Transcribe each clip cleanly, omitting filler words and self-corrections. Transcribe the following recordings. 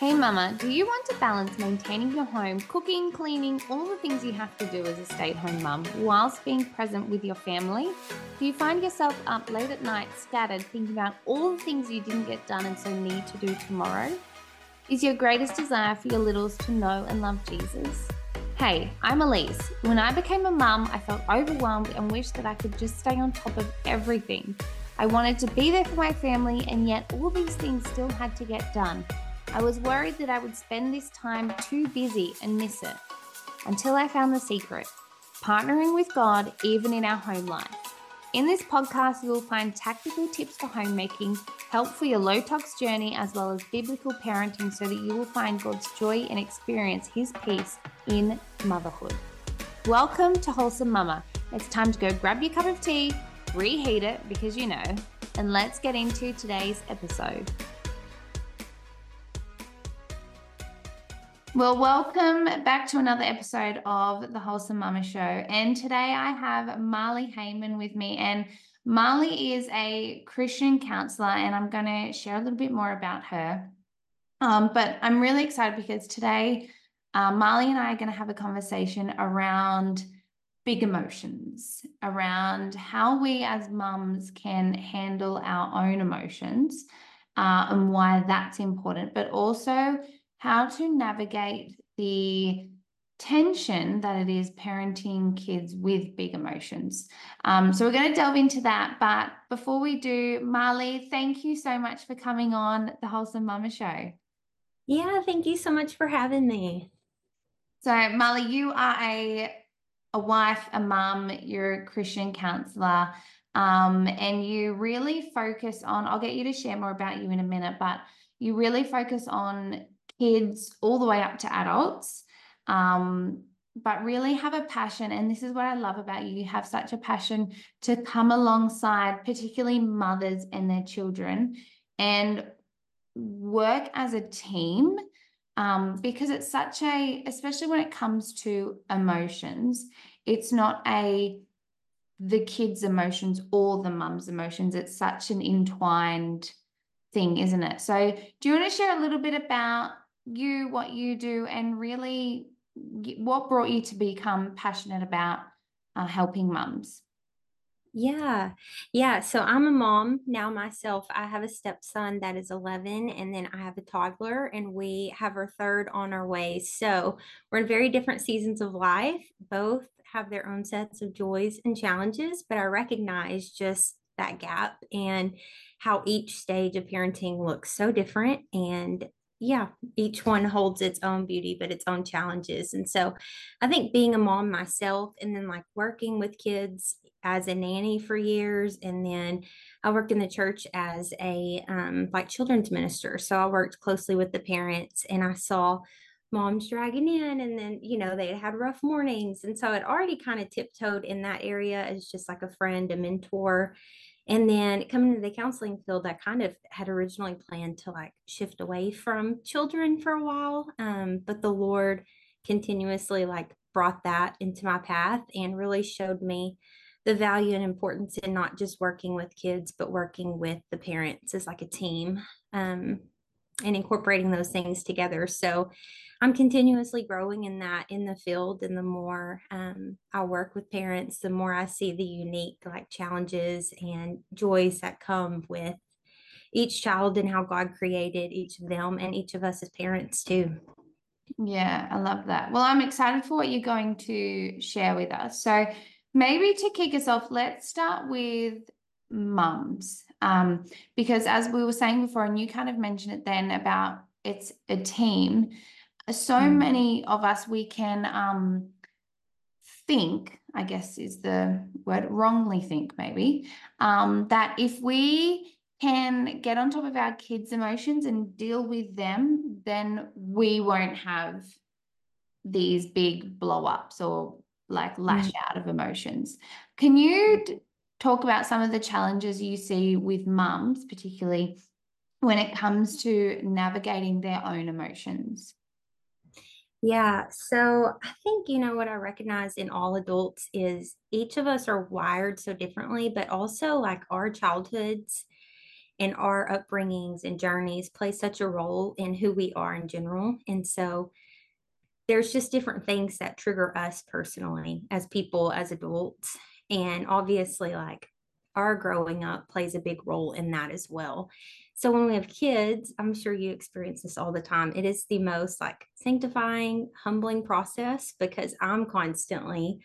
Hey mama, do you want to balance maintaining your home, cooking, cleaning, all the things you have to do as a stay-at-home mum, whilst being present with your family? Do you find yourself up late at night, scattered, thinking about all the things you didn't get done and so need to do tomorrow? Is your greatest desire for your littles to know and love Jesus? Hey, I'm Elise. When I became a mum, I felt overwhelmed and wished that I could just stay on top of everything. I wanted to be there for my family, and yet all these things still had to get done. I was worried that I would spend this time too busy and miss it, until I found the secret: partnering with God even in our home life. In this podcast, you will find tactical tips for homemaking, help for your low-tox journey, as well as biblical parenting so that you will find God's joy and experience His peace in motherhood. Welcome to Wholesome Mama. It's time to go grab your cup of tea, reheat it because you know, and let's get into today's episode. Well, welcome back to another episode of the Wholesome Mama Show. And today I have Marley Hayman with me. And Marley is a Christian counselor, and I'm going to share a little bit more about her. But I'm really excited because today Marley and I are going to have a conversation around big emotions, around how we as mums can handle our own emotions and why that's important, but also how to navigate the tension that it is parenting kids with big emotions. So we're going to delve into that. But before we do, Marley, thank you so much for coming on the Wholesome Mama Show. Yeah, thank you so much for having me. So Marley, you are a wife, a mum, you're a Christian counselor, and you really focus on, I'll get you to share more about you in a minute, but you really focus on kids all the way up to adults, but really have a passion. And this is what I love about you. You have such a passion to come alongside, particularly mothers and their children, and work as a team, because it's such a, especially when it comes to emotions, it's not the kids' emotions or the mum's emotions. It's such an entwined thing, isn't it? So do you want to share a little bit about you, what you do, and really what brought you to become passionate about helping mums? Yeah. So I'm a mom now myself. I have a stepson that is 11, and then I have a toddler, and we have our third on our way. So we're in very different seasons of life. Both have their own sets of joys and challenges, but I recognize just that gap and how each stage of parenting looks so different. And yeah, each one holds its own beauty, but its own challenges. And so I think being a mom myself, and then like working with kids as a nanny for years. And then I worked in the church as a like children's minister. So I worked closely with the parents, and I saw moms dragging in, and then, you know, they had rough mornings. And so it already kind of tiptoed in that area as just like a friend, a mentor. And then coming into the counseling field, I kind of had originally planned to like shift away from children for a while. But the Lord continuously like brought that into my path and really showed me the value and importance in not just working with kids, but working with the parents as like a team, and incorporating those things together. So I'm continuously growing in that, in the field. And the more I work with parents, the more I see the unique like challenges and joys that come with each child and how God created each of them and each of us as parents too. Yeah, I love that. Well, I'm excited for what you're going to share with us. So maybe to kick us off, let's start with mums, because as we were saying before, and you kind of mentioned it then about it's a team. So many of us, we can think, I guess is the word, wrongly think maybe, that if we can get on top of our kids' emotions and deal with them, then we won't have these big blow-ups or like lash out of emotions. Can you talk about some of the challenges you see with mums, particularly when it comes to navigating their own emotions? Yeah. So I think, you know, what I recognize in all adults is each of us are wired so differently, but also like our childhoods and our upbringings and journeys play such a role in who we are in general. And so there's just different things that trigger us personally as people, as adults. And obviously, like, our growing up plays a big role in that as well. So when we have kids, I'm sure you experience this all the time. It is the most, like, sanctifying, humbling process, because I'm constantly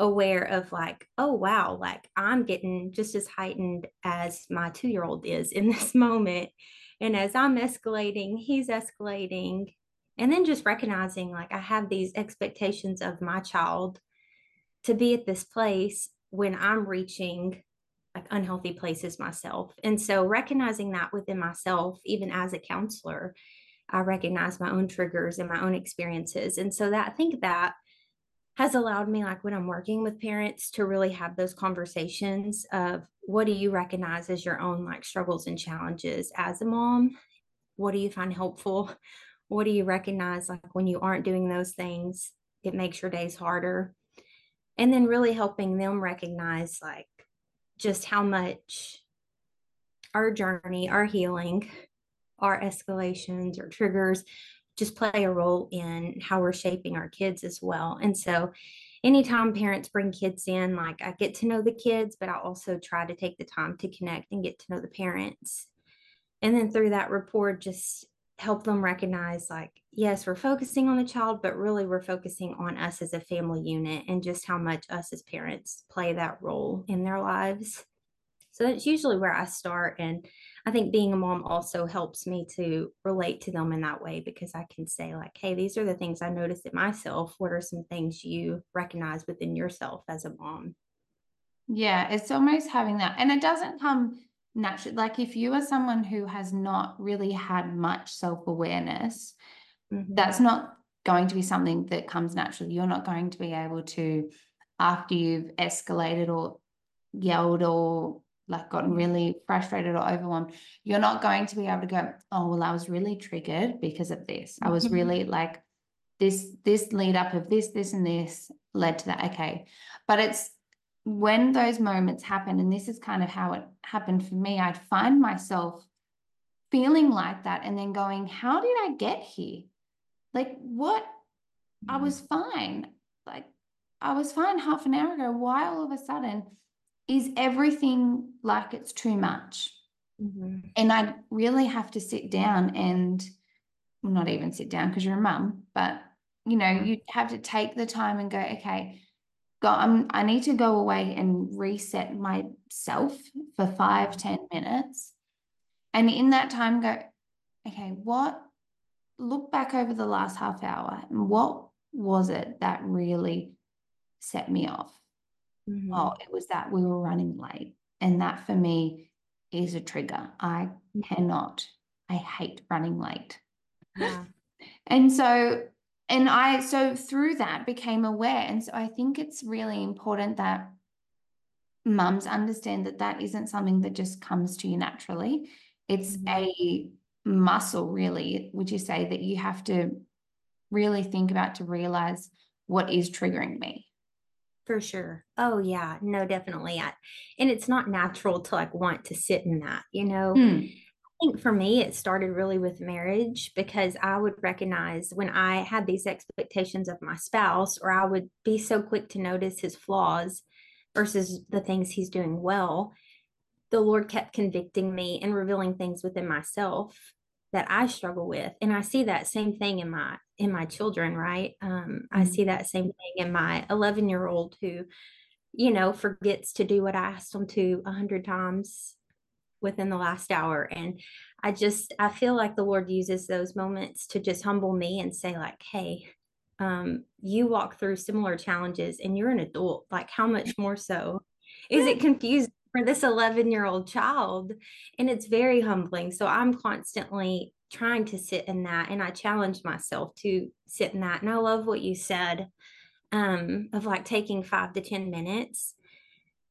aware of, like, oh, wow, like, I'm getting just as heightened as my 2-year-old is in this moment. And as I'm escalating, he's escalating. And then just recognizing, like, I have these expectations of my child to be at this place when I'm reaching, like, unhealthy places myself. And so recognizing that within myself, even as a counselor, I recognize my own triggers and my own experiences. And so that, I think that has allowed me, like, when I'm working with parents, to really have those conversations of, what do you recognize as your own, like, struggles and challenges as a mom? What do you find helpful? What do you recognize, like, when you aren't doing those things, it makes your days harder? And then really helping them recognize, like, just how much our journey, our healing, our escalations or triggers just play a role in how we're shaping our kids as well. And so anytime parents bring kids in, like, I get to know the kids, but I also try to take the time to connect and get to know the parents. And then through that rapport, just help them recognize, like, yes, we're focusing on the child, but really we're focusing on us as a family unit and just how much us as parents play that role in their lives. So that's usually where I start. And I think being a mom also helps me to relate to them in that way, because I can say, like, hey, these are the things I noticed in myself. What are some things you recognize within yourself as a mom? Yeah, it's almost having that. And it doesn't come naturally. Like, if you are someone who has not really had much self-awareness, mm-hmm. that's not going to be something that comes naturally. You're not going to be able to, after you've escalated or yelled or, like, gotten really frustrated or overwhelmed, you're not going to be able to go, oh, well, I was really triggered because of this. I was mm-hmm. really, like, this lead up of this and this led to that. Okay. But it's when those moments happen, and this is kind of how it happened for me, I'd find myself feeling like that and then going, how did I get here? Like, what? Mm-hmm. I was fine half an hour ago. Why all of a sudden is everything, like, it's too much? Mm-hmm. And I really have to sit down and, well, not even sit down because you're a mum, but, you know, you have to take the time and go, okay, I need to go away and reset myself for 5-10 minutes. And in that time go, okay, look back over the last half hour and what was it that really set me off? Mm-hmm. Oh, it was that we were running late. And that for me is a trigger. I hate running late. Yeah. And so through that became aware. And so I think it's really important that mums understand that that isn't something that just comes to you naturally. It's a muscle, really, would you say, that you have to really think about to realize what is triggering me? For sure. Oh yeah, no, definitely. And it's not natural to, like, want to sit in that, you know? Mm. I think for me, it started really with marriage, because I would recognize when I had these expectations of my spouse, or I would be so quick to notice his flaws versus the things he's doing well, the Lord kept convicting me and revealing things within myself that I struggle with. And I see that same thing in my children, right? I see that same thing in my 11-year-old who, you know, forgets to do what I asked him to 100 times within the last hour. And I feel like the Lord uses those moments to just humble me and say, like, hey, you walk through similar challenges and you're an adult. Like, how much more so is it confusing for this 11-year-old child? And it's very humbling. So I'm constantly trying to sit in that. And I challenge myself to sit in that. And I love what you said, of, like, taking 5 to 10 minutes.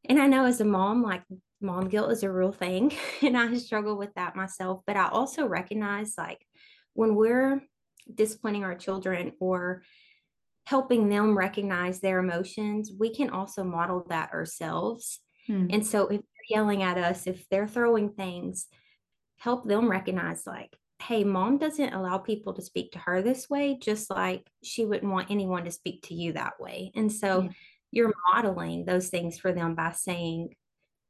And I know as a mom, like, mom guilt is a real thing. And I struggle with that myself. But I also recognize, like, when we're disciplining our children or helping them recognize their emotions, we can also model that ourselves. And so if they're yelling at us, if they're throwing things, help them recognize, like, hey, mom doesn't allow people to speak to her this way, just like she wouldn't want anyone to speak to you that way. And so you're modeling those things for them by saying,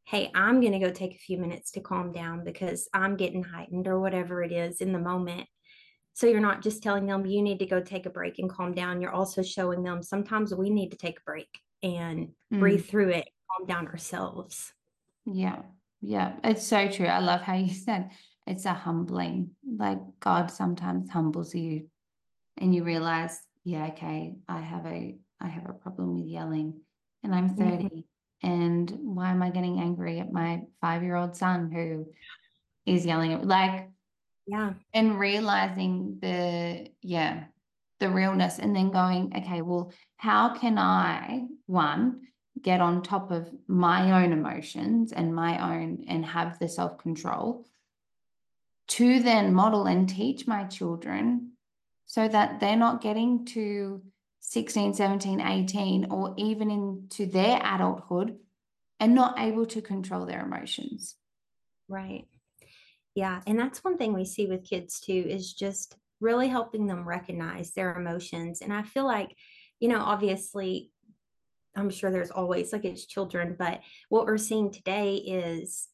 hey, I'm going to go take a few minutes to calm down because I'm getting heightened or whatever it is in the moment. So you're not just telling them you need to go take a break and calm down. You're also showing them sometimes we need to take a break and breathe through it, calm down ourselves. Yeah. Yeah. It's so true. I love how you said it's a humbling, like God sometimes humbles you and you realize, yeah, okay, I have a problem with yelling and I'm 30 and why am I getting angry at my 5-year-old son who is yelling at, like, yeah. And realizing the realness and then going, okay, well, how can I, one, get on top of my own emotions and and have the self-control to then model and teach my children so that they're not getting to 16, 17, 18, or even into their adulthood and not able to control their emotions. Right. Yeah. And that's one thing we see with kids too, is just really helping them recognize their emotions. And I feel like, you know, obviously I'm sure there's always, like, it's children, but what we're seeing today is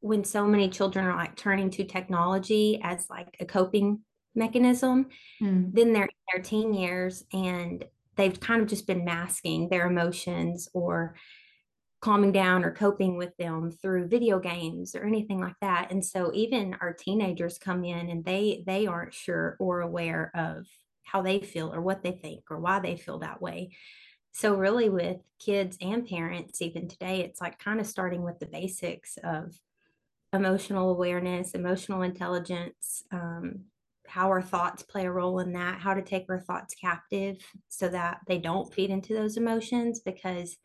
when so many children are like turning to technology as like a coping mechanism, then they're in their teen years and they've kind of just been masking their emotions or calming down or coping with them through video games or anything like that. And so even our teenagers come in and they aren't sure or aware of how they feel or what they think or why they feel that way. So really with kids and parents, even today, it's like kind of starting with the basics of emotional awareness, emotional intelligence, how our thoughts play a role in that, how to take our thoughts captive so that they don't feed into those emotions, because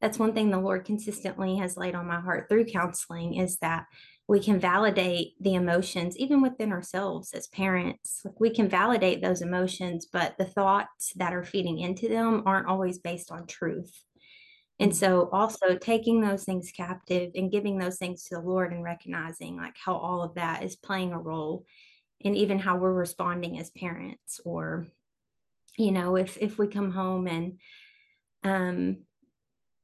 that's one thing the Lord consistently has laid on my heart through counseling is that we can validate the emotions, even within ourselves as parents. Like, we can validate those emotions, but the thoughts that are feeding into them aren't always based on truth. And so also taking those things captive and giving those things to the Lord and recognizing like how all of that is playing a role in even how we're responding as parents, or, you know, if we come home and,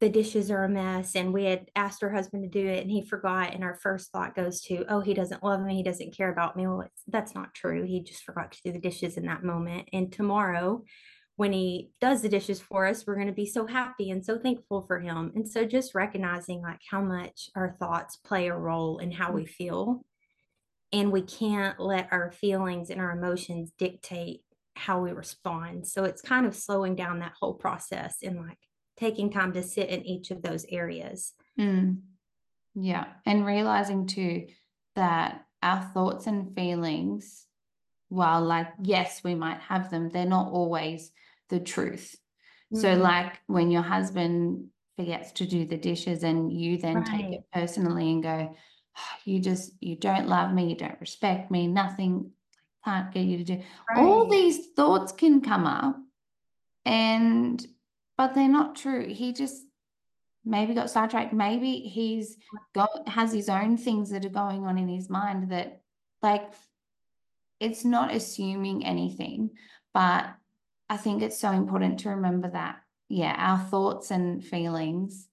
the dishes are a mess and we had asked her husband to do it and he forgot. And our first thought goes to, oh, he doesn't love me. He doesn't care about me. Well, that's not true. He just forgot to do the dishes in that moment. And tomorrow when he does the dishes for us, we're going to be so happy and so thankful for him. And so just recognizing like how much our thoughts play a role in how we feel. And we can't let our feelings and our emotions dictate how we respond. So it's kind of slowing down that whole process and like taking time to sit in each of those areas. Yeah. And realizing too that our thoughts and feelings, while like, yes, we might have them, they're not always the truth. So like when your husband forgets to do the dishes and you then take it personally and go, oh, you don't love me, you don't respect me, nothing, can't get you to do. All these thoughts can come up but they're not true. He just maybe got sidetracked. Maybe has his own things that are going on in his mind that, like, it's not assuming anything. But I think it's so important to remember that, yeah, our thoughts and feelings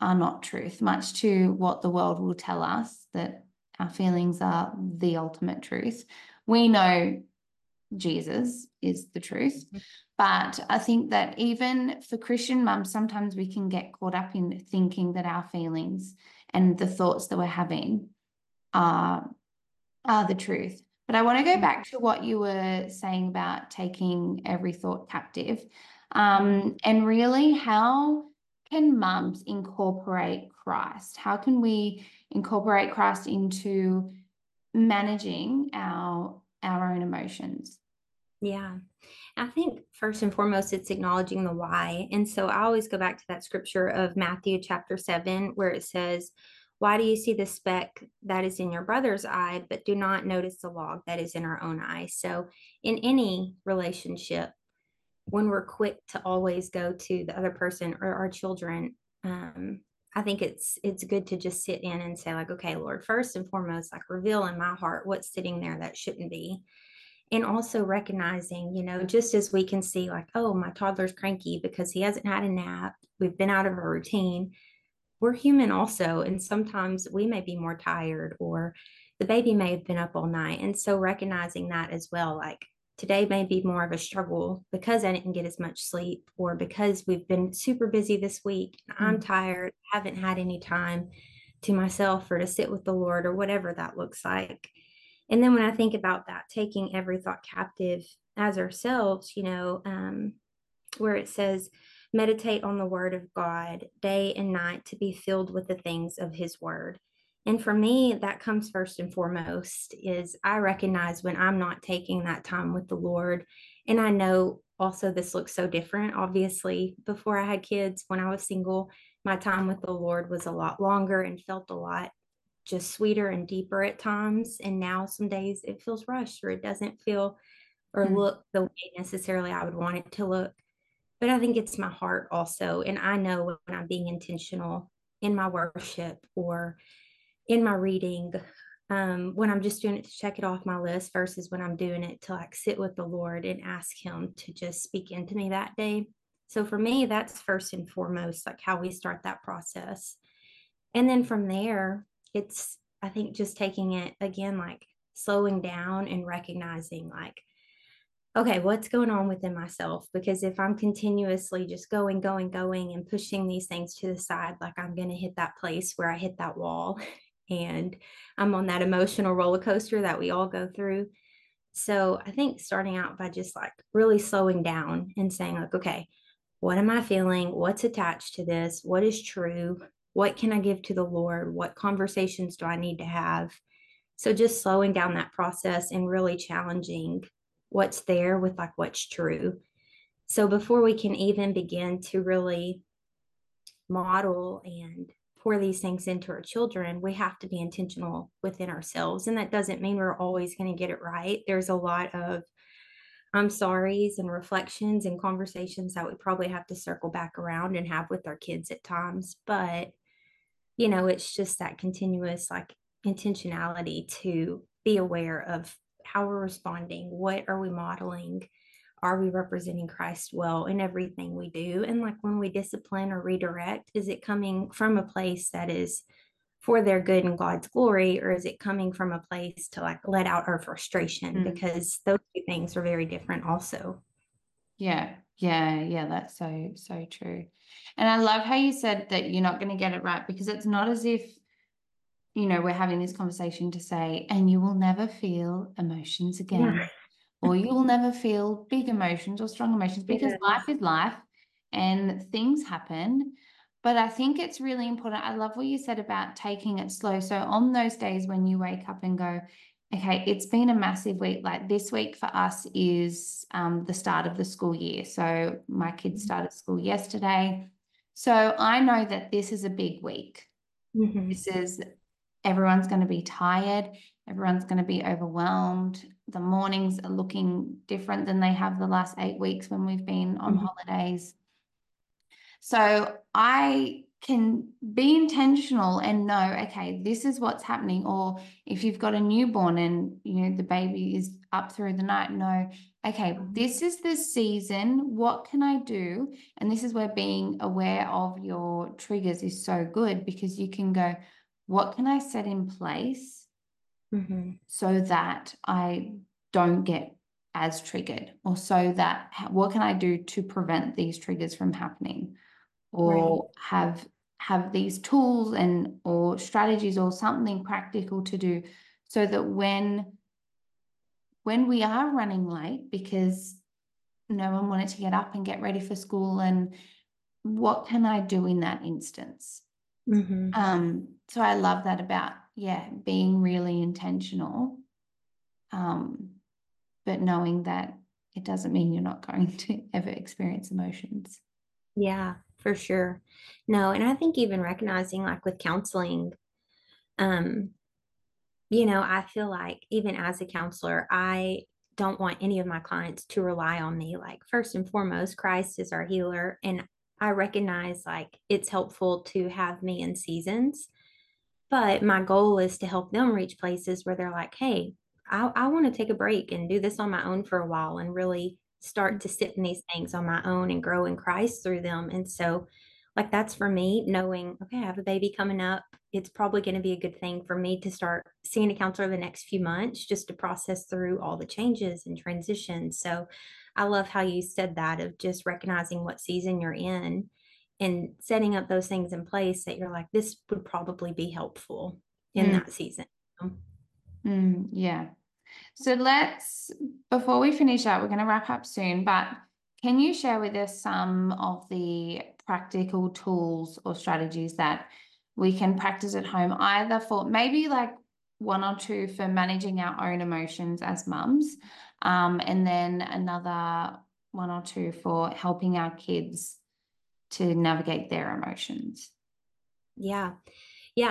are not truth, much to what the world will tell us that our feelings are the ultimate truth. We know Jesus is the truth. But I think that even for Christian mums, sometimes we can get caught up in thinking that our feelings and the thoughts that we're having are the truth. But I want to go back to what you were saying about taking every thought captive, and really how can mums incorporate Christ? How can we incorporate Christ into managing our own emotions? Yeah. I think first and foremost, it's acknowledging the why. And so I always go back to that scripture of Matthew chapter 7, where it says, why do you see the speck that is in your brother's eye, but do not notice the log that is in our own eye? So in any relationship, when we're quick to always go to the other person or our children, I think it's good to just sit in and say, like, okay, Lord, first and foremost, like, reveal in my heart what's sitting there that shouldn't be. And also recognizing, you know, just as we can see, like, oh, my toddler's cranky because he hasn't had a nap. We've been out of a routine. We're human also. And sometimes we may be more tired, or the baby may have been up all night. And so recognizing that as well, like, today may be more of a struggle because I didn't get as much sleep, or because we've been super busy this week. I'm tired, haven't had any time to myself or to sit with the Lord, or whatever that looks like. And then when I think about that, taking every thought captive as ourselves, you know, where it says, meditate on the word of God day and night to be filled with the things of his word. And for me, that comes first and foremost is I recognize when I'm not taking that time with the Lord. And I know also this looks so different. Obviously, before I had kids, when I was single, my time with the Lord was a lot longer and felt a lot just sweeter and deeper at times. And now some days it feels rushed, or it doesn't feel or look the way necessarily I would want it to look. But I think it's my heart also. And I know when I'm being intentional in my worship or in my reading, when I'm just doing it to check it off my list versus when I'm doing it to, like, sit with the Lord and ask him to just speak into me that day. So for me, that's first and foremost, like, how we start that process. And then from there, it's, I think, just taking it again, like, slowing down and recognizing, like, okay, what's going on within myself? Because if I'm continuously just going and pushing these things to the side, like, I'm going to hit that place where I hit that wall and I'm on that emotional roller coaster that we all go through. So I think starting out by just, like, really slowing down and saying, like, okay, what am I feeling? What's attached to this? What is true? What can I give to the Lord? What conversations do I need to have? So just slowing down that process and really challenging what's there with, like, what's true. So before we can even begin to really model and pour these things into our children, we have to be intentional within ourselves. And that doesn't mean we're always going to get it right. There's a lot of I'm sorry's and reflections and conversations that we probably have to circle back around and have with our kids at times. But, you know, it's just that continuous, like, intentionality to be aware of how we're responding. What are we modeling? Are we representing Christ well in everything we do? And, like, when we discipline or redirect, is it coming from a place that is for their good and God's glory? Or is it coming from a place to, like, let out our frustration? Because those two things are very different also. Yeah. That's so true. And I love how you said that you're not going to get it right, because it's not as if, you know, we're having this conversation to say, and you will never feel emotions again, or you will never feel big emotions or strong emotions, because life is life and things happen. But I think it's really important. I love what you said about taking it slow. So on those days when you wake up and go, okay, it's been a massive week. Like, this week for us is the start of the school year. So my kids started school yesterday. So I know that this is a big week. This is, everyone's going to be tired. Everyone's going to be overwhelmed. The mornings are looking different than they have the last 8 weeks when we've been on holidays. So I can be intentional and know, okay, this is what's happening. Or if you've got a newborn and, you know, the baby is up through the night, know, okay, this is the season. What can I do? And this is where being aware of your triggers is so good, because you can go, what can I set in place so that I don't get as triggered, or so that what can I do to prevent these triggers from happening, or have these tools and or strategies or something practical to do, so that when we are running late because no one wanted to get up and get ready for school, and what can I do in that instance? So I love that about, being really intentional, but knowing that it doesn't mean you're not going to ever experience emotions. Yeah, for sure. No, and I think even recognizing, like, with counseling, you know, I feel like even as a counselor, I don't want any of my clients to rely on me. Like, first and foremost, Christ is our healer, and I recognize like it's helpful to have me in seasons, but my goal is to help them reach places where they're like, hey, I want to take a break and do this on my own for a while and really start to sit in these things on my own and grow in Christ through them. And so like, that's for me, knowing, okay, I have a baby coming up. It's probably going to be a good thing for me to start seeing a counselor the next few months just to process through all the changes and transitions. So I love how you said that, of just recognizing what season you're in and setting up those things in place that you're like, this would probably be helpful in that season. Yeah. So let's, before we finish up, we're going to wrap up soon, but can you share with us some of the practical tools or strategies that we can practice at home, either for maybe like one or two for managing our own emotions as mums, and then another one or two for helping our kids to navigate their emotions? Yeah.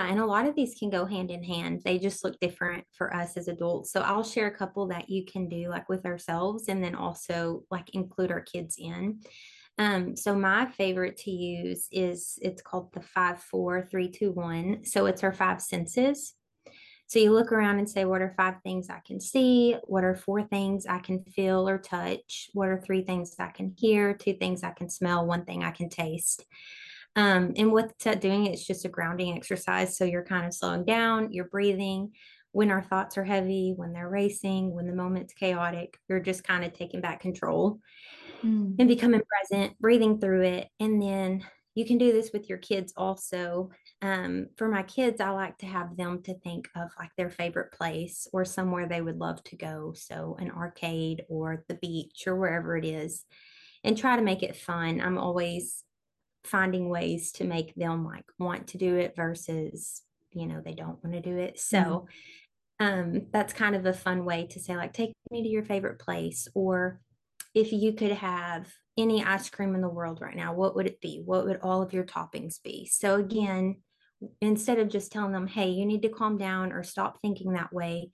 And a lot of these can go hand in hand. They just look different for us as adults. So I'll share a couple that you can do like with ourselves and then also like include our kids in. So my favorite to use is, it's called the 5, 4, 3, 2, 1. So it's our 5 senses. So you look around and say, what are 5 things I can see? What are 4 things I can feel or touch? What are 3 things I can hear? 2 things I can smell, 1 thing I can taste. And with doing it, it's just a grounding exercise. So you're kind of slowing down, you're breathing. When our thoughts are heavy, when they're racing, when the moment's chaotic, you're just kind of taking back control and becoming present, breathing through it. And then you can do this with your kids also. For my kids, I like to have them to think of like their favorite place or somewhere they would love to go. So an arcade or the beach or wherever it is, and try to make it fun. I'm always finding ways to make them like want to do it versus, you know, they don't want to do it. So that's kind of a fun way to say, like, take me to your favorite place, or if you could have any ice cream in the world right now, what would it be? What would all of your toppings be? So again, instead of just telling them, hey, you need to calm down or stop thinking that way,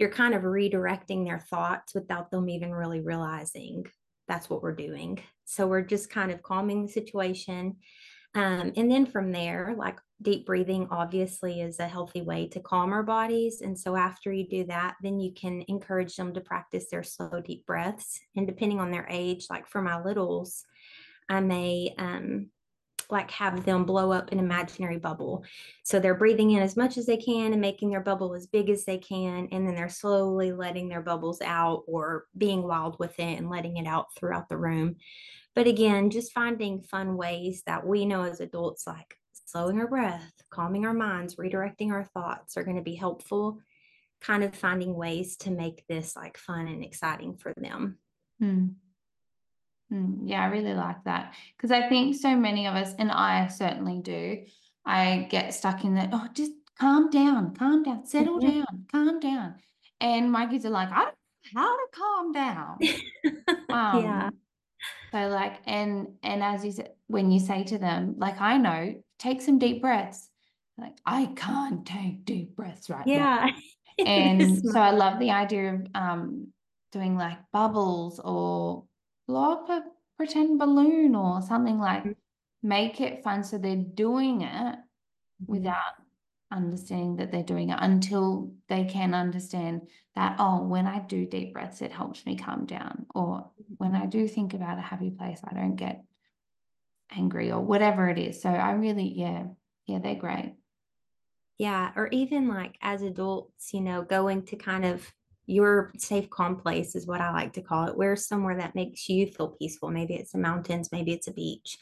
you're kind of redirecting their thoughts without them even really realizing that's what we're doing. So we're just kind of calming the situation. And then from there, like, deep breathing obviously is a healthy way to calm our bodies. And so after you do that, then you can encourage them to practice their slow, deep breaths. And depending on their age, like for my littles, I may like have them blow up an imaginary bubble. So they're breathing in as much as they can and making their bubble as big as they can. And then they're slowly letting their bubbles out or being wild with it and letting it out throughout the room. But again, just finding fun ways that we know as adults, like slowing our breath, calming our minds, redirecting our thoughts, are going to be helpful, kind of finding ways to make this like fun and exciting for them. Yeah, I really like that, because I think so many of us, and I certainly do, I get stuck in that, oh, just calm down, settle down, calm down. And my kids are like, I don't know how to calm down. Yeah. So like, and as you said, when you say to them, like, I know, take some deep breaths, like, I can't take deep breaths right now. And so I love the idea of doing like bubbles, or blow up a pretend balloon or something, like make it fun so they're doing it without understanding that they're doing it, until they can understand that, oh, when I do deep breaths, it helps me calm down, or when I do think about a happy place, I don't get angry, or whatever it is. So I really, yeah, they're great. Yeah. Or even like as adults, you know, going to kind of your safe, calm place is what I like to call it. Where's somewhere that makes you feel peaceful? Maybe it's the mountains, maybe it's a beach.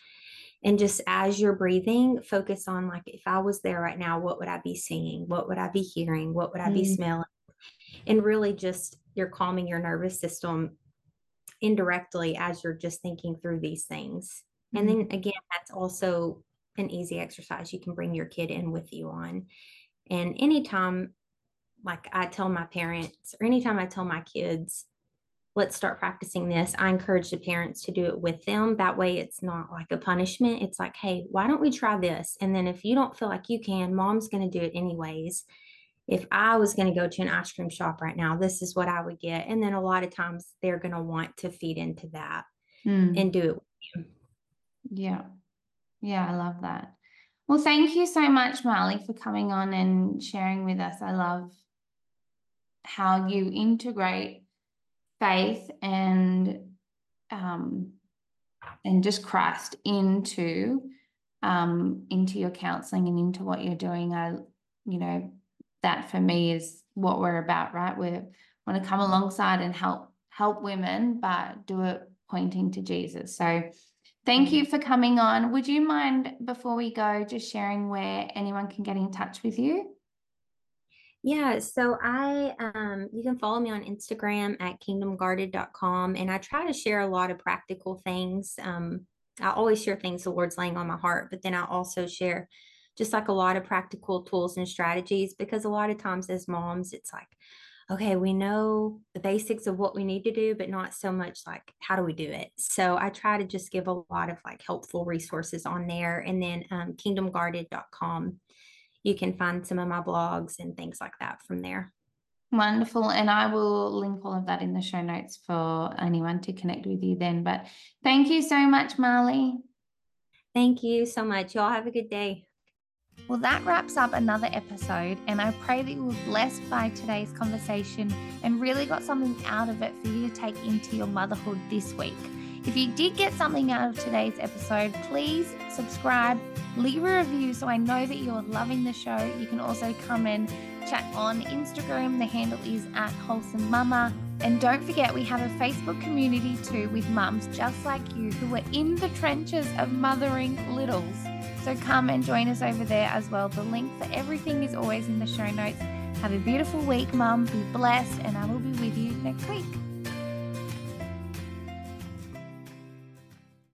And just as you're breathing, focus on like, if I was there right now, what would I be seeing? What would I be hearing? What would I be smelling? And really just, you're calming your nervous system indirectly as you're just thinking through these things. And then again, that's also an easy exercise you can bring your kid in with you on. And anytime, like I tell my parents, or anytime I tell my kids, let's start practicing this, I encourage the parents to do it with them. That way it's not like a punishment. It's like, hey, why don't we try this? And then if you don't feel like you can, mom's going to do it anyways. If I was going to go to an ice cream shop right now, this is what I would get. And then a lot of times they're going to want to feed into that and do it with you. Yeah. Yeah, I love that. Well, thank you so much, Marley, for coming on and sharing with us. I love how you integrate faith and just Christ into your counselling and into what you're doing. You know, that for me is what we're about, right? We want to come alongside and help women, but do it pointing to Jesus. So thank you for coming on. Would you mind, before we go, just sharing where anyone can get in touch with you? Yeah, so you can follow me on Instagram at kingdomguarded.com, and I try to share a lot of practical things. I always share things the Lord's laying on my heart, but then I also share just like a lot of practical tools and strategies, because a lot of times as moms, it's like, okay, we know the basics of what we need to do, but not so much like, how do we do it? So I try to just give a lot of like helpful resources on there. And then kingdomguarded.com, you can find some of my blogs and things like that from there. Wonderful. And I will link all of that in the show notes for anyone to connect with you then. But thank you so much, Marley. Thank you so much. Y'all have a good day. Well, that wraps up another episode, and I pray that you were blessed by today's conversation and really got something out of it for you to take into your motherhood this week. If you did get something out of today's episode, please subscribe, leave a review so I know that you're loving the show. You can also come and chat on Instagram. The handle is at Wholesome Mama. And don't forget, we have a Facebook community too with mums just like you who are in the trenches of mothering littles. So come and join us over there as well. The link for everything is always in the show notes. Have a beautiful week, Mum. Be blessed, and I will be with you next week.